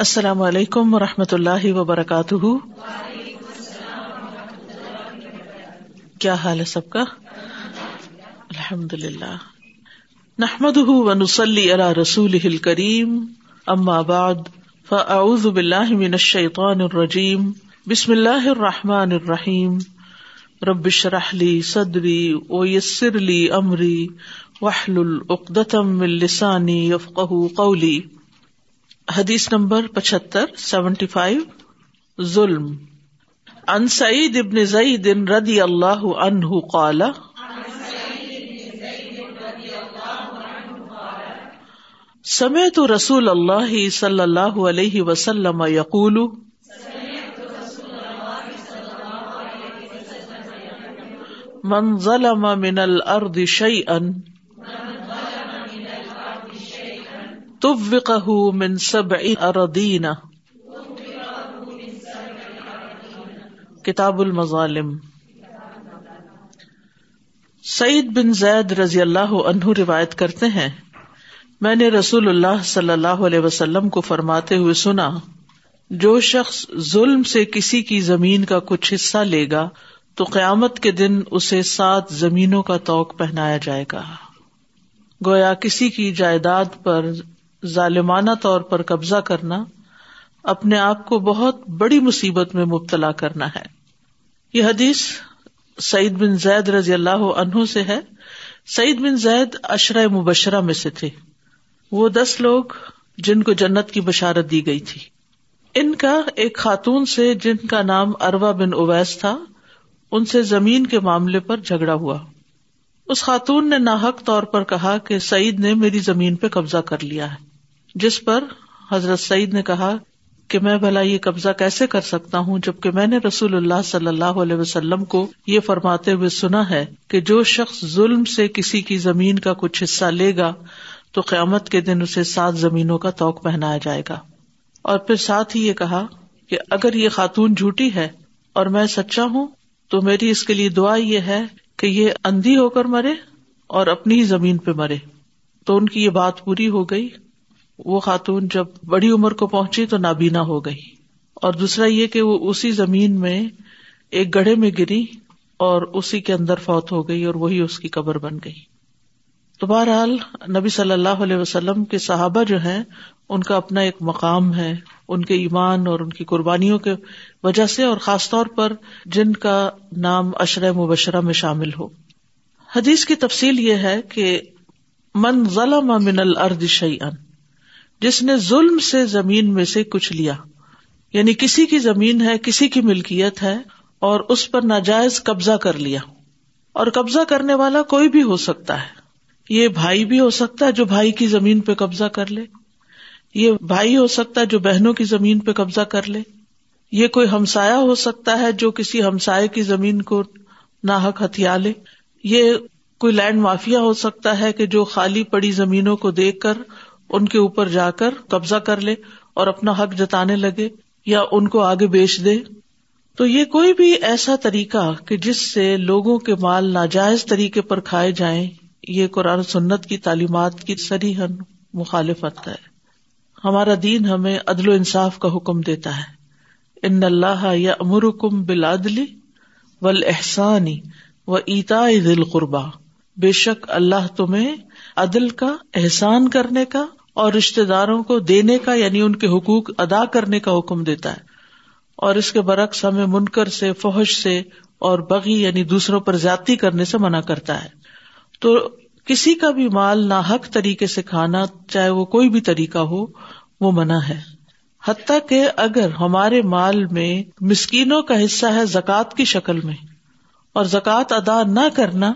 السلام علیکم ورحمۃ اللہ وبرکاتہ. کیا حال ہے سب کا؟ الحمدللہ نحمده ونصلی علی رسولہ الکریم. اما بعد فاعوذ باللہ من الشیطان الرجیم. بسم اللہ الرحمن الرحیم. رب اشرح لی صدری ویسر لی امری واحلل عقدۃ من لسانی یفقہوا قولی. حدیث نمبر 75 ظلم. عن سعید ابن زید رضی اللہ عنہ قال سمعت رسول اللہ صلی اللہ علیہ وسلم یقول من ظلم من الارض شیئا طبقه من سبع اراضین. کتاب المظالم. سعید بن زید رضی اللہ عنہ روایت کرتے ہیں، میں نے رسول اللہ صلی اللہ علیہ وسلم کو فرماتے ہوئے سنا، جو شخص ظلم سے کسی کی زمین کا کچھ حصہ لے گا تو قیامت کے دن اسے 7 زمینوں کا توق پہنایا جائے گا. گویا کسی کی جائیداد پر ظالمانہ طور پر قبضہ کرنا اپنے آپ کو بہت بڑی مصیبت میں مبتلا کرنا ہے. یہ حدیث سعید بن زید رضی اللہ عنہ سے ہے. سعید بن زید عشرہ مبشرہ میں سے تھے، وہ 10 لوگ جن کو جنت کی بشارت دی گئی تھی. ان کا ایک خاتون سے جن کا نام اروا بن اویس تھا، ان سے زمین کے معاملے پر جھگڑا ہوا. اس خاتون نے ناحق طور پر کہا کہ سعید نے میری زمین پہ قبضہ کر لیا ہے، جس پر حضرت سعید نے کہا کہ میں بھلا یہ قبضہ کیسے کر سکتا ہوں، جبکہ میں نے رسول اللہ صلی اللہ علیہ وسلم کو یہ فرماتے ہوئے سنا ہے کہ جو شخص ظلم سے کسی کی زمین کا کچھ حصہ لے گا تو قیامت کے دن اسے 7 زمینوں کا توق پہنایا جائے گا. اور پھر ساتھ ہی یہ کہا کہ اگر یہ خاتون جھوٹی ہے اور میں سچا ہوں تو میری اس کے لیے دعا یہ ہے کہ یہ اندھی ہو کر مرے اور اپنی ہی زمین پہ مرے. تو ان کی یہ بات پوری ہو گئی. وہ خاتون جب بڑی عمر کو پہنچی تو نابینا ہو گئی. اور دوسرا یہ کہ وہ اسی زمین میں ایک گڑھے میں گری اور اسی کے اندر فوت ہو گئی اور وہی اس کی قبر بن گئی. تو بہرحال نبی صلی اللہ علیہ وسلم کے صحابہ جو ہیں ان کا اپنا ایک مقام ہے، ان کے ایمان اور ان کی قربانیوں کے وجہ سے، اور خاص طور پر جن کا نام عشرہ مبشرہ میں شامل ہو. حدیث کی تفصیل یہ ہے کہ من ظلم من الارض شیئا، جس نے ظلم سے زمین میں سے کچھ لیا، یعنی کسی کی زمین ہے، کسی کی ملکیت ہے اور اس پر ناجائز قبضہ کر لیا. اور قبضہ کرنے والا کوئی بھی ہو سکتا ہے، یہ بھائی بھی ہو سکتا ہے جو بھائی کی زمین پہ قبضہ کر لے، یہ بھائی ہو سکتا ہے جو بہنوں کی زمین پہ قبضہ کر لے، یہ کوئی ہمسایا ہو سکتا ہے جو کسی ہمسائے کی زمین کو ناحق ہتھیا لے، یہ کوئی لینڈ مافیا ہو سکتا ہے کہ جو خالی پڑی زمینوں کو دیکھ کر ان کے اوپر جا کر قبضہ کر لے اور اپنا حق جتانے لگے یا ان کو آگے بیچ دے. تو یہ کوئی بھی ایسا طریقہ کہ جس سے لوگوں کے مال ناجائز طریقے پر کھائے جائیں، یہ قرآن و سنت کی تعلیمات کی صریحاً مخالفت ہے. ہمارا دین ہمیں عدل و انصاف کا حکم دیتا ہے. ان اللہ یأمرکم بالعدل والاحسان وایتاء ذی القربی. بے شک اللہ تمہیں عدل کا، احسان کرنے کا اور رشتہ داروں کو دینے کا یعنی ان کے حقوق ادا کرنے کا حکم دیتا ہے. اور اس کے برعکس ہمیں منکر سے، فحش سے اور بغی یعنی دوسروں پر زیادتی کرنے سے منع کرتا ہے. تو کسی کا بھی مال ناحق طریقے سے کھانا، چاہے وہ کوئی بھی طریقہ ہو، وہ منع ہے. حتیٰ کہ اگر ہمارے مال میں مسکینوں کا حصہ ہے زکوٰۃ کی شکل میں، اور زکوٰۃ ادا نہ کرنا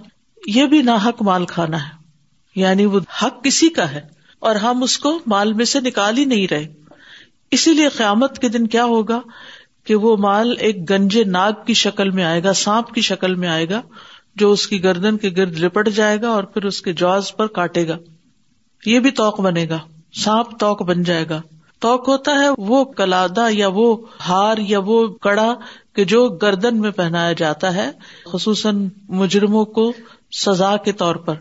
یہ بھی ناحق مال کھانا ہے، یعنی وہ حق کسی کا ہے اور ہم اس کو مال میں سے نکال ہی نہیں رہے. اسی لیے قیامت کے دن کیا ہوگا کہ وہ مال ایک گنجے ناگ کی شکل میں آئے گا، سانپ کی شکل میں آئے گا، جو اس کی گردن کے گرد لپٹ جائے گا اور پھر اس کے جواز پر کاٹے گا. یہ بھی توق بنے گا، سانپ توق بن جائے گا. توق ہوتا ہے وہ کلادہ یا وہ ہار یا وہ کڑا کہ جو گردن میں پہنایا جاتا ہے، خصوصاً مجرموں کو سزا کے طور پر،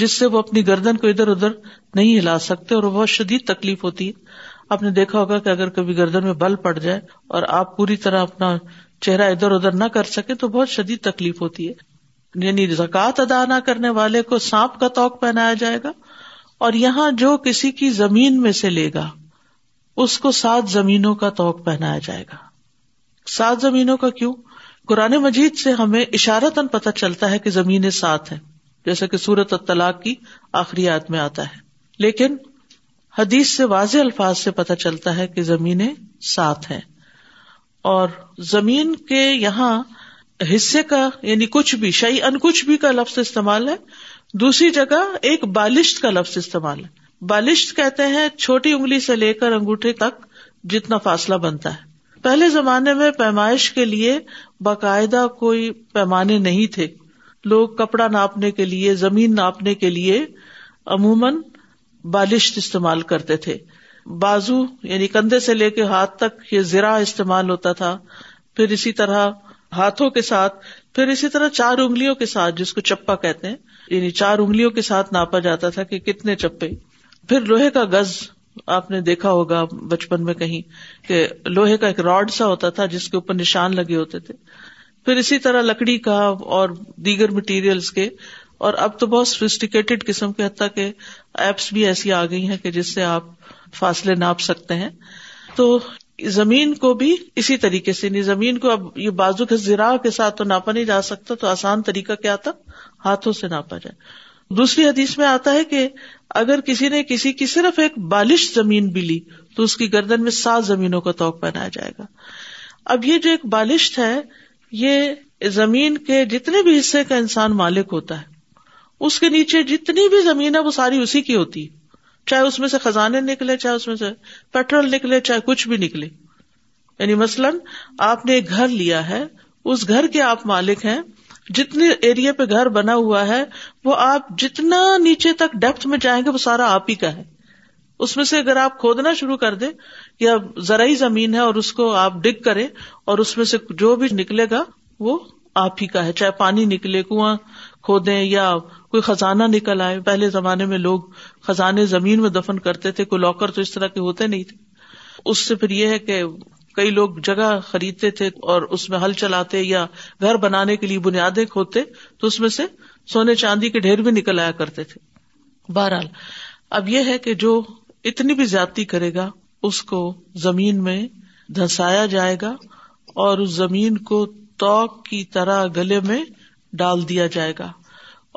جس سے وہ اپنی گردن کو ادھر ادھر نہیں ہلا سکتے اور بہت شدید تکلیف ہوتی ہے. آپ نے دیکھا ہوگا کہ اگر کبھی گردن میں بل پڑ جائے اور آپ پوری طرح اپنا چہرہ ادھر ادھر نہ کر سکے تو بہت شدید تکلیف ہوتی ہے. یعنی زکوٰۃ ادا نہ کرنے والے کو سانپ کا طوق پہنایا جائے گا, اور یہاں جو کسی کی زمین میں سے لے گا اس کو 7 زمینوں کا طوق پہنایا جائے گا. 7 زمینوں کا کیوں؟ قرآن مجید سے ہمیں اشارتاً پتہ چلتا ہے کہ زمینیں 7 ہیں, جیسا کہ سورۃ الطلاق کی آخری آیت میں آتا ہے, لیکن حدیث سے واضح الفاظ سے پتہ چلتا ہے کہ زمینیں 7 ہیں. اور زمین کے یہاں حصے کا یعنی کچھ بھی, شیئاً کچھ بھی کا لفظ استعمال ہے. دوسری جگہ ایک بالشت کا لفظ استعمال ہے. بالشت کہتے ہیں چھوٹی انگلی سے لے کر انگوٹھے تک جتنا فاصلہ بنتا ہے. پہلے زمانے میں پیمائش کے لیے باقاعدہ کوئی پیمانے نہیں تھے. لوگ کپڑا ناپنے کے لیے, زمین ناپنے کے لیے عموماً بالشت استعمال کرتے تھے. بازو یعنی کندھے سے لے کے ہاتھ تک یہ ذراع استعمال ہوتا تھا, پھر اسی طرح ہاتھوں کے ساتھ, پھر اسی طرح 4 انگلیوں کے ساتھ, جس کو چپا کہتے ہیں, یعنی 4 انگلیوں کے ساتھ ناپا جاتا تھا کہ کتنے چپے. پھر لوہے کا گز, آپ نے دیکھا ہوگا بچپن میں کہیں کہ لوہے کا ایک راڈ سا ہوتا تھا جس کے اوپر نشان لگے ہوتے تھے. پھر اسی طرح لکڑی کا اور دیگر مٹیریلز کے, اور اب تو بہت سوفسٹیکیٹڈ قسم کے حتیٰ کہ ایپس بھی ایسی آ گئی ہیں کہ جس سے آپ فاصلے ناپ سکتے ہیں. تو زمین کو بھی اسی طریقے سے, نہیں زمین کو اب یہ بازو کے ذراع کے ساتھ تو ناپا نہیں جا سکتا, تو آسان طریقہ کیا تھا؟ ہاتھوں سے ناپا جائے. دوسری حدیث میں آتا ہے کہ اگر کسی نے کسی کی صرف ایک بالشت زمین بھی لی تو اس کی گردن میں 7 زمینوں کا طوق پہنایا جائے گا. اب یہ جو ایک بالشت ہے, یہ زمین کے جتنے بھی حصے کا انسان مالک ہوتا ہے, اس کے نیچے جتنی بھی زمین ہے وہ ساری اسی کی ہوتی ہے, چاہے اس میں سے خزانے نکلے, چاہے اس میں سے پیٹرول نکلے, چاہے کچھ بھی نکلے. یعنی مثلاً آپ نے ایک گھر لیا ہے, اس گھر کے آپ مالک ہیں, جتنے ایریا پہ گھر بنا ہوا ہے وہ آپ جتنا نیچے تک ڈیپتھ میں جائیں گے وہ سارا آپ ہی کا ہے. اس میں سے اگر آپ کھودنا شروع کر دیں, یا زرعی زمین ہے اور اس کو آپ ڈگ کریں اور اس میں سے جو بھی نکلے گا وہ آپ ہی کا ہے, چاہے پانی نکلے, کنواں کھودیں یا کوئی خزانہ نکل آئے. پہلے زمانے میں لوگ خزانے زمین میں دفن کرتے تھے, کوئی لاکر تو اس طرح کے ہوتے نہیں تھے. اس سے پھر یہ ہے کہ کئی لوگ جگہ خریدتے تھے اور اس میں ہل چلاتے یا گھر بنانے کے لیے بنیادیں کھودتے, تو اس میں سے سونے چاندی کے ڈھیر بھی نکل آیا کرتے تھے. بہرحال اب یہ ہے کہ جو اتنی بھی زیادتی کرے گا اس کو زمین میں دھنسایا جائے گا اور اس زمین کو توق کی طرح گلے میں ڈال دیا جائے گا.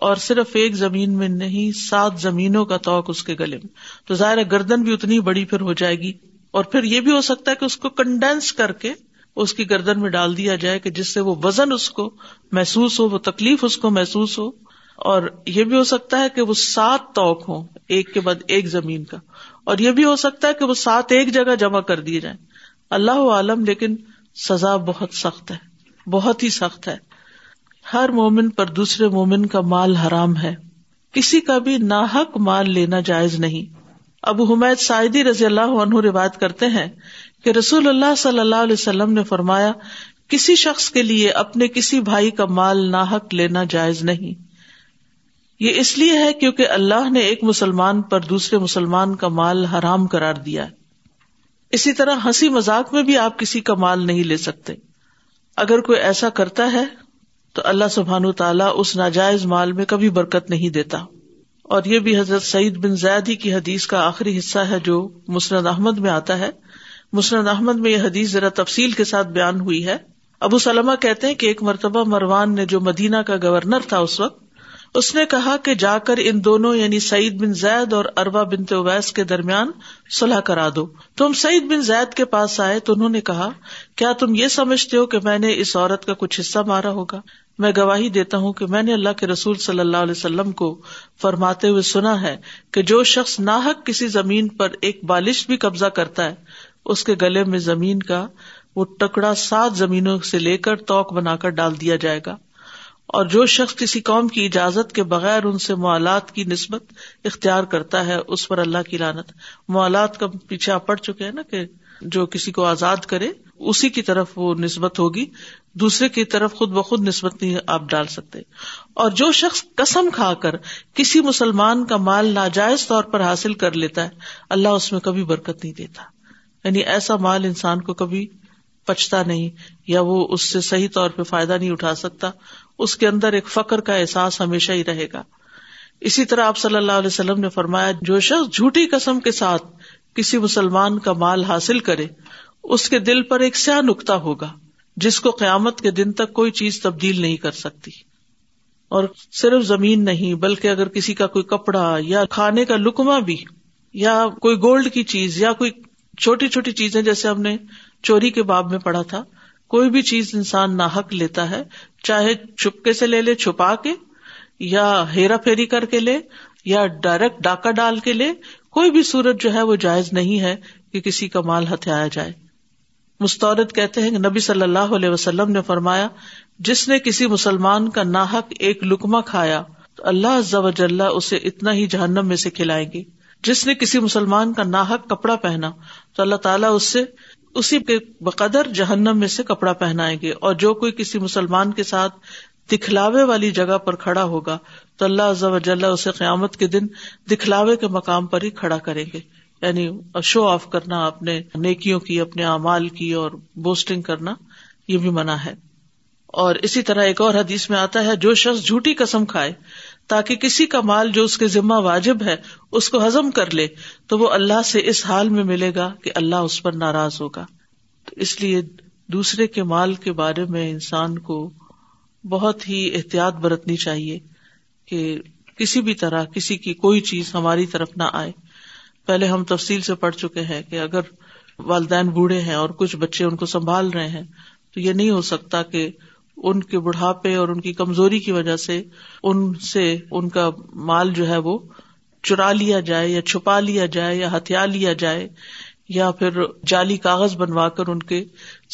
اور صرف ایک زمین میں نہیں, 7 زمینوں کا توق اس کے گلے میں. تو ظاہر ہے گردن بھی اتنی بڑی پھر ہو جائے گی. اور پھر یہ بھی ہو سکتا ہے کہ اس کو کنڈینس کر کے اس کی گردن میں ڈال دیا جائے کہ جس سے وہ وزن اس کو محسوس ہو, وہ تکلیف اس کو محسوس ہو. اور یہ بھی ہو سکتا ہے کہ وہ 7 طوق ہوں, ایک کے بعد ایک زمین کا. اور یہ بھی ہو سکتا ہے کہ وہ 7 ایک جگہ جمع کر دیے جائیں, اللہ عالم. لیکن سزا بہت سخت ہے, بہت ہی سخت ہے. ہر مومن پر دوسرے مومن کا مال حرام ہے, کسی کا بھی ناحق مال لینا جائز نہیں. ابو حمید سائدی رضی اللہ عنہ روایت کرتے ہیں کہ رسول اللہ صلی اللہ علیہ وسلم نے فرمایا, کسی شخص کے لیے اپنے کسی بھائی کا مال ناحق لینا جائز نہیں. یہ اس لیے ہے کیونکہ اللہ نے ایک مسلمان پر دوسرے مسلمان کا مال حرام قرار دیا. اسی طرح ہنسی مذاق میں بھی آپ کسی کا مال نہیں لے سکتے. اگر کوئی ایسا کرتا ہے تو اللہ سبحانہ تعالیٰ اس ناجائز مال میں کبھی برکت نہیں دیتا. اور یہ بھی حضرت سعید بن زید کی حدیث کا آخری حصہ ہے جو مسند احمد میں آتا ہے. مسند احمد میں یہ حدیث ذرا تفصیل کے ساتھ بیان ہوئی ہے. ابو سلمہ کہتے ہیں کہ ایک مرتبہ مروان نے, جو مدینہ کا گورنر تھا اس وقت, اس نے کہا کہ جا کر ان دونوں یعنی سعید بن زید اور اروا بنت اویس کے درمیان صلح کرا دو. تو ہم سعید بن زید کے پاس آئے تو انہوں نے کہا, کیا تم یہ سمجھتے ہو کہ میں نے اس عورت کا کچھ حصہ مارا ہوگا؟ میں گواہی دیتا ہوں کہ میں نے اللہ کے رسول صلی اللہ علیہ وسلم کو فرماتے ہوئے سنا ہے کہ جو شخص ناحق کسی زمین پر ایک بالشت بھی قبضہ کرتا ہے, اس کے گلے میں زمین کا وہ ٹکڑا 7 زمینوں سے لے کر توق بنا کر ڈال دیا جائے گا. اور جو شخص کسی قوم کی اجازت کے بغیر ان سے موالات کی نسبت اختیار کرتا ہے, اس پر اللہ کی لعنت. موالات کا پیچھے آپ پڑ چکے ہیں نا, کہ جو کسی کو آزاد کرے اسی کی طرف وہ نسبت ہوگی, دوسرے کی طرف خود بخود نسبت نہیں آپ ڈال سکتے. اور جو شخص قسم کھا کر کسی مسلمان کا مال ناجائز طور پر حاصل کر لیتا ہے, اللہ اس میں کبھی برکت نہیں دیتا. یعنی ایسا مال انسان کو کبھی پچھتا نہیں یا وہ اس سے صحیح طور پہ فائدہ نہیں اٹھا سکتا، اس کے اندر ایک فقر کا احساس ہمیشہ ہی رہے گا. اسی طرح آپ صلی اللہ علیہ وسلم نے فرمایا، جو شخص جھوٹی قسم کے ساتھ کسی مسلمان کا مال حاصل کرے اس کے دل پر ایک سیاہ نقطہ ہوگا جس کو قیامت کے دن تک کوئی چیز تبدیل نہیں کر سکتی. اور صرف زمین نہیں، بلکہ اگر کسی کا کوئی کپڑا یا کھانے کا لقمہ بھی یا کوئی گولڈ کی چیز یا کوئی چھوٹی چھوٹی چیزیں، جیسے ہم نے چوری کے باب میں پڑھا تھا، کوئی بھی چیز انسان ناحق لیتا ہے، چاہے چھپکے سے لے لے چھپا کے، یا ہیرا پھیری کر کے لے، یا ڈائریکٹ ڈاکہ ڈال کے لے، کوئی بھی صورت جو ہے وہ جائز نہیں ہے کہ کسی کا مال ہتھیایا جائے. مستورد کہتے ہیں کہ نبی صلی اللہ علیہ وسلم نے فرمایا، جس نے کسی مسلمان کا ناحق ایک لقمہ کھایا تو اللہ عز و جل اسے اتنا ہی جہنم میں سے کھلائیں گے. جس نے کسی مسلمان کا ناحق کپڑا پہنا تو اللہ تعالیٰ اس سے اسی کے بقدر جہنم میں سے کپڑا پہنائیں گے. اور جو کوئی کسی مسلمان کے ساتھ دکھلاوے والی جگہ پر کھڑا ہوگا تو اللہ عز و جل اسے قیامت کے دن دکھلاوے کے مقام پر ہی کھڑا کریں گے. یعنی شو آف کرنا، اپنے نیکیوں کی، اپنے اعمال کی، اور بوسٹنگ کرنا، یہ بھی منع ہے. اور اسی طرح ایک اور حدیث میں آتا ہے، جو شخص جھوٹی قسم کھائے تاکہ کسی کا مال جو اس کے ذمہ واجب ہے اس کو ہضم کر لے تو وہ اللہ سے اس حال میں ملے گا کہ اللہ اس پر ناراض ہوگا. تو اس لیے دوسرے کے مال کے بارے میں انسان کو بہت ہی احتیاط برتنی چاہیے کہ کسی بھی طرح کسی کی کوئی چیز ہماری طرف نہ آئے. پہلے ہم تفصیل سے پڑھ چکے ہیں کہ اگر والدین بوڑھے ہیں اور کچھ بچے ان کو سنبھال رہے ہیں تو یہ نہیں ہو سکتا کہ ان کے بڑھاپے اور ان کی کمزوری کی وجہ سے ان کا مال جو ہے وہ چرا لیا جائے یا چھپا لیا جائے یا ہتھیا لیا جائے یا پھر جعلی کاغذ بنوا کر ان کے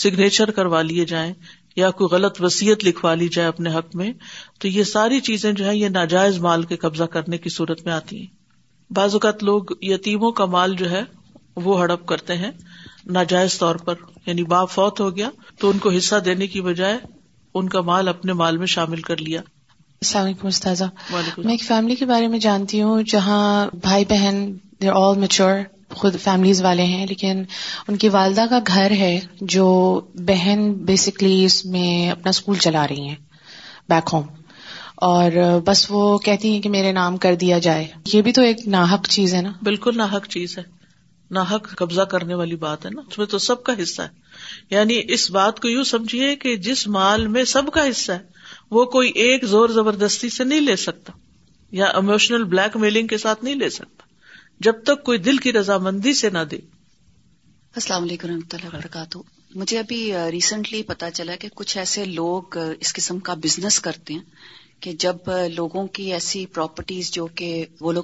سگنیچر کروا لیے جائیں یا کوئی غلط وصیت لکھوا لی جائے اپنے حق میں. تو یہ ساری چیزیں جو ہیں یہ ناجائز مال کے قبضہ کرنے کی صورت میں آتی ہیں. بعض اوقات لوگ یتیموں کا مال جو ہے وہ ہڑپ کرتے ہیں ناجائز طور پر، یعنی باپ فوت ہو گیا تو ان کو حصہ دینے کی بجائے ان کا مال اپنے مال میں شامل کر لیا. السلام علیکم استاذہ، میں ایک فیملی کے بارے میں جانتی ہوں جہاں بھائی بہن they're all mature خود فیملیز والے ہیں، لیکن ان کی والدہ کا گھر ہے جو بہن بیسکلی اس میں اپنا اسکول چلا رہی ہیں بیک ہوم، اور بس وہ کہتی ہیں کہ میرے نام کر دیا جائے. یہ بھی تو ایک ناحق چیز ہے نا. بالکل ناحق چیز ہے، ناحق قبضہ کرنے والی بات ہے نا. اس میں تو سب کا حصہ ہے. یعنی اس بات کو یوں سمجھیے کہ جس مال میں سب کا حصہ ہے وہ کوئی ایک زور زبردستی سے نہیں لے سکتا یا ایموشنل بلیک میلنگ کے ساتھ نہیں لے سکتا جب تک کوئی دل کی رضامندی سے نہ دے. السلام علیکم ورحمۃ اللہ وبرکاتہ. مجھے ابھی ریسنٹلی پتا چلا کہ کچھ ایسے لوگ اس قسم کا بزنس کرتے ہیں کہ جب لوگوں کی ایسی پراپرٹیز جو کہ وہ لوگ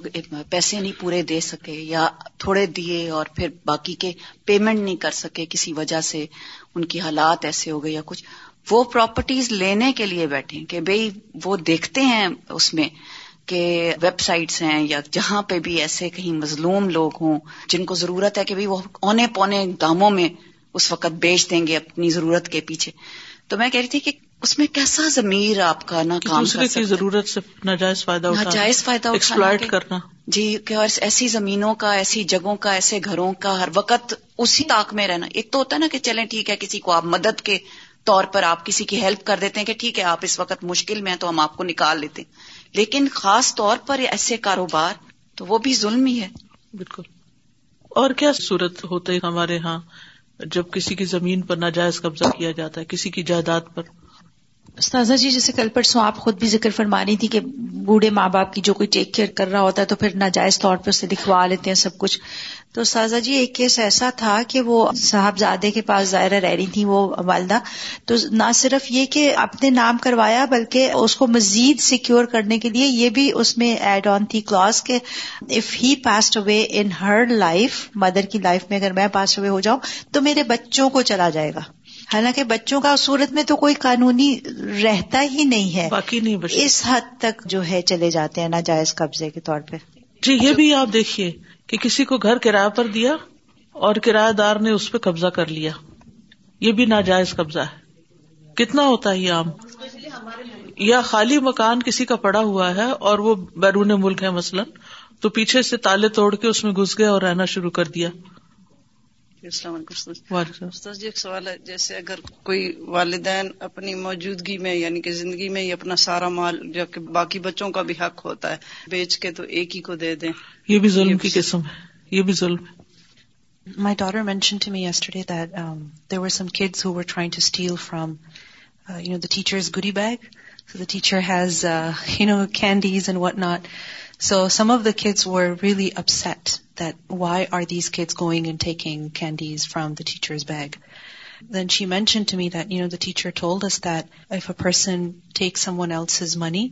پیسے نہیں پورے دے سکے یا تھوڑے دیے اور پھر باقی کے پیمنٹ نہیں کر سکے کسی وجہ سے، ان کی حالات ایسے ہو گئے یا کچھ، وہ پراپرٹیز لینے کے لیے بیٹھے کہ بھئی وہ دیکھتے ہیں اس میں کہ ویب سائٹس ہیں یا جہاں پہ بھی ایسے کہیں مظلوم لوگ ہوں جن کو ضرورت ہے کہ بھئی وہ اونے پونے داموں میں اس وقت بیچ دیں گے اپنی ضرورت کے پیچھے. تو میں کہہ رہی تھی کہ اس میں کیسا ضمیر آپ کا نا کام کر سکتا ہے، ضرورت سے ناجائز فائدہ ایکسپلائٹ کرنا. جی، کہ ایسی زمینوں کا، ایسی جگہوں کا، ایسے گھروں کا ہر وقت اسی طاق میں رہنا. ایک تو ہوتا ہے نا کہ چلیں ٹھیک ہے، کسی کو آپ مدد کے طور پر آپ کسی کی ہیلپ کر دیتے ہیں کہ ٹھیک ہے آپ اس وقت مشکل میں ہیں تو ہم آپ کو نکال لیتے ہیں، لیکن خاص طور پر ایسے کاروبار تو وہ بھی ظلم ہی ہے. بالکل. اور کیا صورت ہوتی ہمارے ہاں جب کسی کی زمین پر ناجائز قبضہ کیا جاتا ہے، کسی کی جائیداد پر. استاذہ جی، جیسے کل پرسوں آپ خود بھی ذکر فرما رہی تھی کہ بوڑھے ماں باپ کی جو کوئی ٹیک کیئر کر رہا ہوتا ہے تو پھر ناجائز طور پر اسے دکھوا لیتے ہیں سب کچھ. تو استاذہ جی ایک کیس ایسا تھا کہ وہ صاحبزادے کے پاس ظاہرہ رہ رہی تھیں وہ والدہ، تو نہ صرف یہ کہ اپنے نام کروایا بلکہ اس کو مزید سیکیور کرنے کے لیے یہ بھی اس میں ایڈ آن تھی کلاس کہ if he passed away in her life, mother کی لائف میں اگر میں پاسڈ اوے ہو جاؤں تو میرے بچوں کو چلا جائے گا. حالانکہ بچوں کا اس صورت میں تو کوئی قانونی رہتا ہی نہیں ہے، باقی نہیں بچے اس حد تک جو ہے چلے جاتے ہیں ناجائز قبضے کے طور پہ. جی، یہ بھی آپ دیکھیے کہ کسی کو گھر کرایہ پر دیا اور کرایہ دار نے اس پہ قبضہ کر لیا، یہ بھی ناجائز قبضہ ہے. کتنا ہوتا ہے یہ عام. یا خالی مکان کسی کا پڑا ہوا ہے اور وہ بیرون ملک ہے مثلا، تو پیچھے سے تالے توڑ کے اس میں گھس گئے اور رہنا شروع کر دیا، السلام علیکم استاذ جی، ایک سوال ہے، جیسے اگر کوئی والدین اپنی موجودگی میں یعنی کہ زندگی میں ہی اپنا سارا مال جبکہ باقی بچوں کا بھی حق ہوتا ہے بیچ کے تو ایک ہی کو دے دیں، یہ بھی ظلم کی قسم ہے، یہ بھی ظلم ہے. My daughter mentioned to me yesterday that there were some kids who were trying to steal from the teacher's goodie bag. So the teacher has candies and whatnot. So some of the kids were really upset that why are these kids going and taking candies from the teacher's bag. Then she mentioned to me that the teacher told us that if a person takes someone else's money,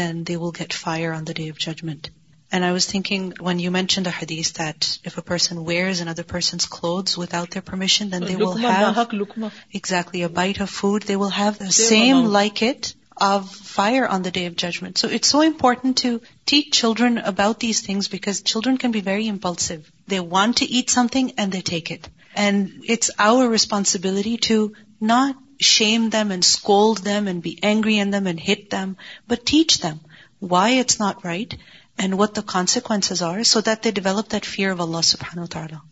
then they will get fire on the day of judgment. And I was thinking, when you mentioned a hadith that if a person wears another person's clothes without their permission, then they will have exactly a bite of food, they will have the same like it of fire on the day of judgment. So it's so important to teach children about these things because children can be very impulsive. They want to eat something and they take it. And it's our responsibility to not shame them and scold them and be angry at them and hit them, but teach them why it's not right and what the consequences are so that they develop that fear of Allah subhanahu wa ta'ala.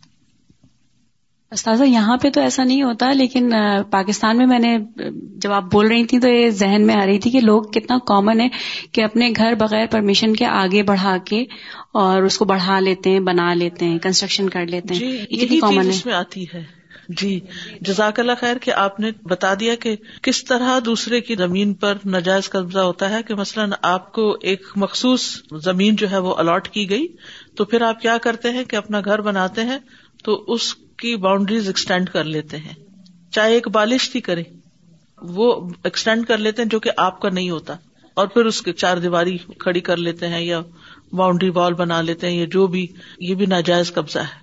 استاذہ یہاں پہ تو ایسا نہیں ہوتا، لیکن پاکستان میں نے جب آپ بول رہی تھی تو یہ ذہن میں آ رہی تھی کہ لوگ کتنا کامن ہے کہ اپنے گھر بغیر پرمیشن کے آگے بڑھا کے اور اس کو بڑھا لیتے ہیں، بنا لیتے ہیں، کنسٹرکشن کر لیتے ہیں. یہ کامن اس میں آتی ہے. جی جزاک اللہ خیر کہ آپ نے بتا دیا کہ کس طرح دوسرے کی زمین پر ناجائز قبضہ ہوتا ہے، کہ مثلاً آپ کو ایک مخصوص زمین جو ہے وہ الاٹ کی گئی، تو پھر آپ کیا کرتے ہیں کہ اپنا گھر بناتے ہیں تو اس کی باؤنڈریز ایکسٹینڈ کر لیتے ہیں، چاہے ایک بالش تھی کریں وہ ایکسٹینڈ کر لیتے ہیں جو کہ آپ کا نہیں ہوتا، اور پھر اس کے چار دیواری کھڑی کر لیتے ہیں یا باؤنڈری وال بنا لیتے ہیں، یا جو بھی، یہ بھی ناجائز قبضہ ہے.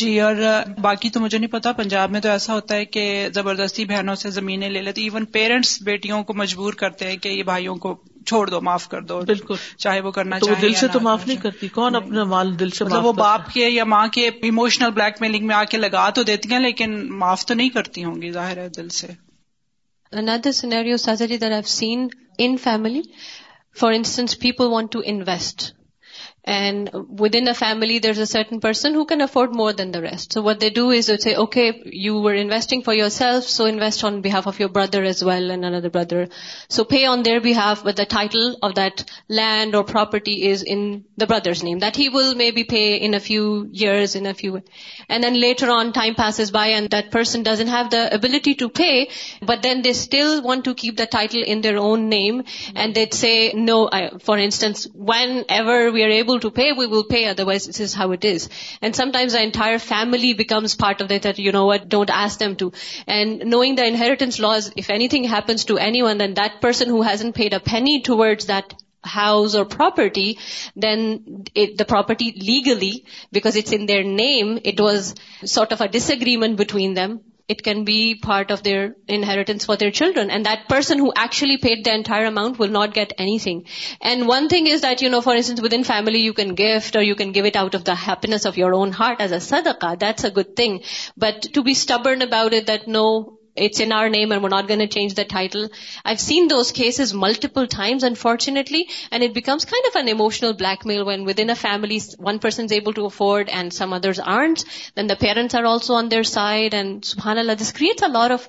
جی، اور باقی تو مجھے نہیں پتا، پنجاب میں تو ایسا ہوتا ہے کہ زبردستی بہنوں سے زمینیں لے لیتے، ایون پیرنٹس بیٹیوں کو مجبور کرتے ہیں کہ یہ بھائیوں کو چھوڑ دو، معاف کر دو. بالکل، چاہے وہ کرنا چاہے، دل سے تو معاف نہیں کرتی، کون اپنا مال دل سے، مطلب وہ باپ کے یا ماں کے ایموشنل بلیک میلنگ میں آ کے لگا تو دیتی ہیں لیکن معاف تو نہیں کرتی ہوں گی، ظاہر ہے دل سے. Another scenario, Sazaji, that I've seen in family, for instance, people want to invest. And within a family, there's a certain person who can afford more than the rest. So what they do is they say, okay, you were investing for yourself, so invest on behalf of your brother as well and another brother. So pay on their behalf, but the title of that land or property is in the brother's name, that he will maybe pay in a few years, And then later on, time passes by and that person doesn't have the ability to pay, but then they still want to keep the title in their own name. And they'd say, no, for instance, whenever we are able to pay, we will pay, otherwise this is how it is. And sometimes the entire family becomes part of it, that you know what, don't ask them to. And knowing the inheritance laws, if anything happens to anyone, then that person who hasn't paid a penny towards that house or property, then the property legally, because it's in their name, it was sort of a disagreement between them. It can be part of their inheritance for their children. And that person who actually paid the entire amount will not get anything. And one thing is that, for instance, within family, you can gift or you can give it out of the happiness of your own heart as a sadaqah. That's a good thing. But to be stubborn about it, that no, it's in our name and we're not going to change the title. I've seen those cases multiple times, unfortunately, and it becomes kind of an emotional blackmail when within a family, one person's able to afford and some others aren't. Then the parents are also on their side, and subhanallah, this creates a lot of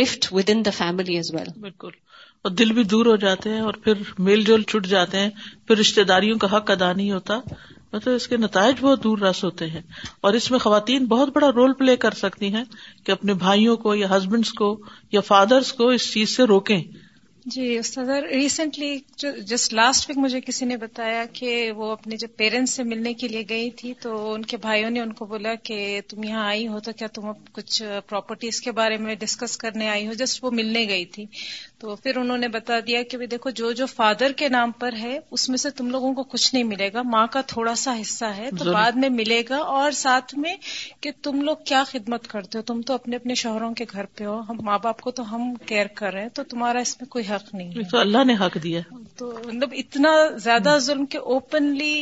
rift within the family as well. بالکل، اور دل بھی دور ہو جاتے ہیں اور پھر میل جول چھٹ جاتے ہیں، پھر رشتہ داریوں کا حق ادا نہیں ہوتا، مطلب اس کے نتائج بہت دور راست ہوتے ہیں. اور اس میں خواتین بہت بڑا رول پلے کر سکتی ہیں کہ اپنے بھائیوں کو یا ہسبینڈس کو یا فادرز کو اس چیز سے روکیں. جی استاذ، ریسنٹلی جسٹ لاسٹ ویک مجھے کسی نے بتایا کہ وہ اپنے جب پیرنٹس سے ملنے کے لیے گئی تھی تو ان کے بھائیوں نے ان کو بولا کہ تم یہاں آئی ہو تو کیا تم کچھ پراپرٹیز کے بارے میں ڈسکس کرنے آئی ہو، جسٹ وہ ملنے گئی تھی. تو پھر انہوں نے بتا دیا کہ دیکھو جو فادر کے نام پر ہے اس میں سے تم لوگوں کو کچھ نہیں ملے گا، ماں کا تھوڑا سا حصہ ہے تو بعد میں ملے گا، اور ساتھ میں کہ تم لوگ کیا خدمت کرتے ہو، تم تو اپنے اپنے شوہروں کے گھر پہ ہو، ہم ماں باپ کو تو ہم کیئر کر رہے ہیں تو تمہارا اس میں کوئی حق نہیں ہے. تو اللہ نے حق دیا، تو مطلب اتنا زیادہ ظلم کہ اوپنلی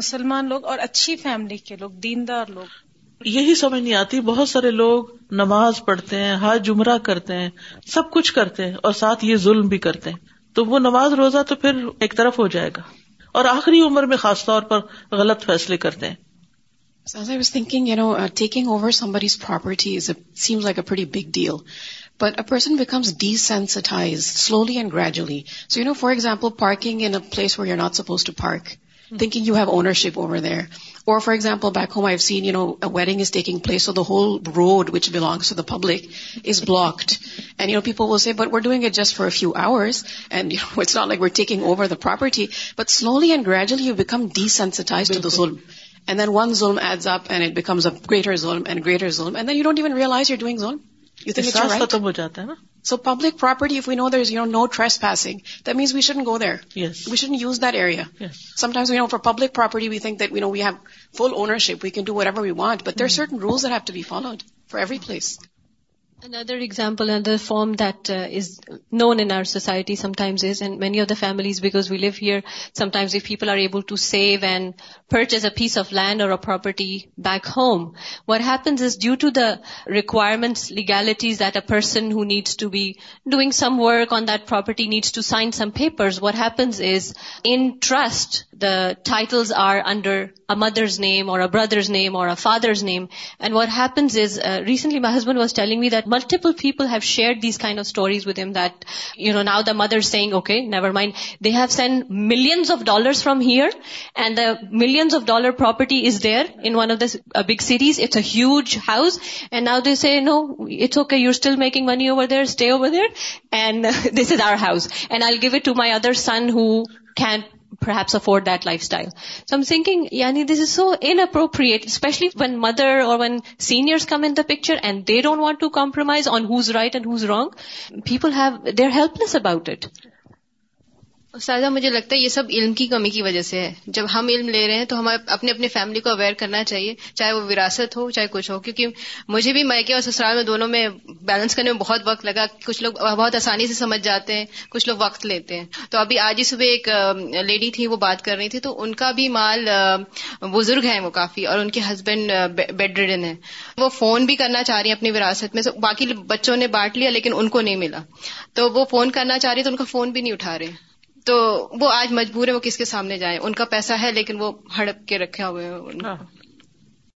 مسلمان لوگ اور اچھی فیملی کے لوگ، دیندار لوگ. یہی سمجھ نہیں آتی، بہت سارے لوگ نماز پڑھتے ہیں، حج عمرہ کرتے ہیں، سب کچھ کرتے ہیں اور ساتھ یہ ظلم بھی کرتے ہیں، تو وہ نماز روزہ تو پھر ایک طرف ہو جائے گا، اور آخری عمر میں خاص طور پر غلط فیصلے کرتے ہیں. So as I was thinking, taking over somebody's property seems like a pretty big deal. But a person becomes desensitized slowly and gradually. So, for example, parking in a place where you're not supposed to park, thinking you have ownership over there. Or, for example, back home I've seen, a wedding is taking place, so the whole road, which belongs to the public, is blocked. And, people will say, but we're doing it just for a few hours, and it's not like we're taking over the property. But slowly and gradually you become desensitized to the zulm. And then one zulm adds up, and it becomes a greater zulm, and then you don't even realize you're doing zulm. You think it's right? ختم ہو جاتا ہے نا. So public property, if we know there is no trespassing, that means we shouldn't go there. Yes. We shouldn't use that area. Yes. Sometimes for public property we think that we have full ownership, we can do whatever we want, but there are certain rules that have to be followed for every place. Another example, another form that is known in our society sometimes is, and many of the families, because we live here, sometimes if people are able to save and purchase a piece of land or a property back home, what happens is due to the requirements, legalities that a person who needs to be doing some work on that property needs to sign some papers, what happens is in trust, the titles are under a mother's name or a brother's name or a father's name. And what happens is, recently my husband was telling me that multiple people have shared these kind of stories with him that, now the mother's saying, okay, never mind. They have sent millions of dollars from here and the millions of dollar property is there in one of the big cities. It's a huge house. And now they say, no, it's okay. You're still making money over there. Stay over there. And this is our house. And I'll give it to my other son who can't perhaps afford that lifestyle. So I'm thinking, this is so inappropriate, especially when mother or when seniors come in the picture and they don't want to compromise on who's right and who's wrong. People they're helpless about it. استاذہ مجھے لگتا ہے یہ سب علم کی کمی کی وجہ سے ہے. جب ہم علم لے رہے ہیں تو ہمیں اپنے اپنے فیملی کو اویئر کرنا چاہیے, چاہے وہ وراثت ہو چاہے کچھ ہو, کیونکہ مجھے بھی میکے اور سسرال میں دونوں میں بیلنس کرنے میں بہت وقت لگا. کچھ لوگ بہت آسانی سے سمجھ جاتے ہیں, کچھ لوگ وقت لیتے ہیں. تو ابھی آج ہی صبح ایک لیڈی تھی, وہ بات کر رہی تھی, تو ان کا بھی مال بزرگ ہیں وہ کافی, اور ان کے ہسبینڈ بیڈ ریڈن ہیں. وہ فون بھی کرنا چاہ رہی ہیں اپنی وراثت میں, باقی بچوں نے بانٹ لیا لیکن ان کو نہیں ملا, تو وہ فون کرنا چاہ رہی تو ان کا فون بھی نہیں اٹھا رہے. تو وہ آج مجبور ہے, وہ کس کے سامنے جائیں, ان کا پیسہ ہے لیکن وہ ہڑپ کے رکھا ہوئے ہیں.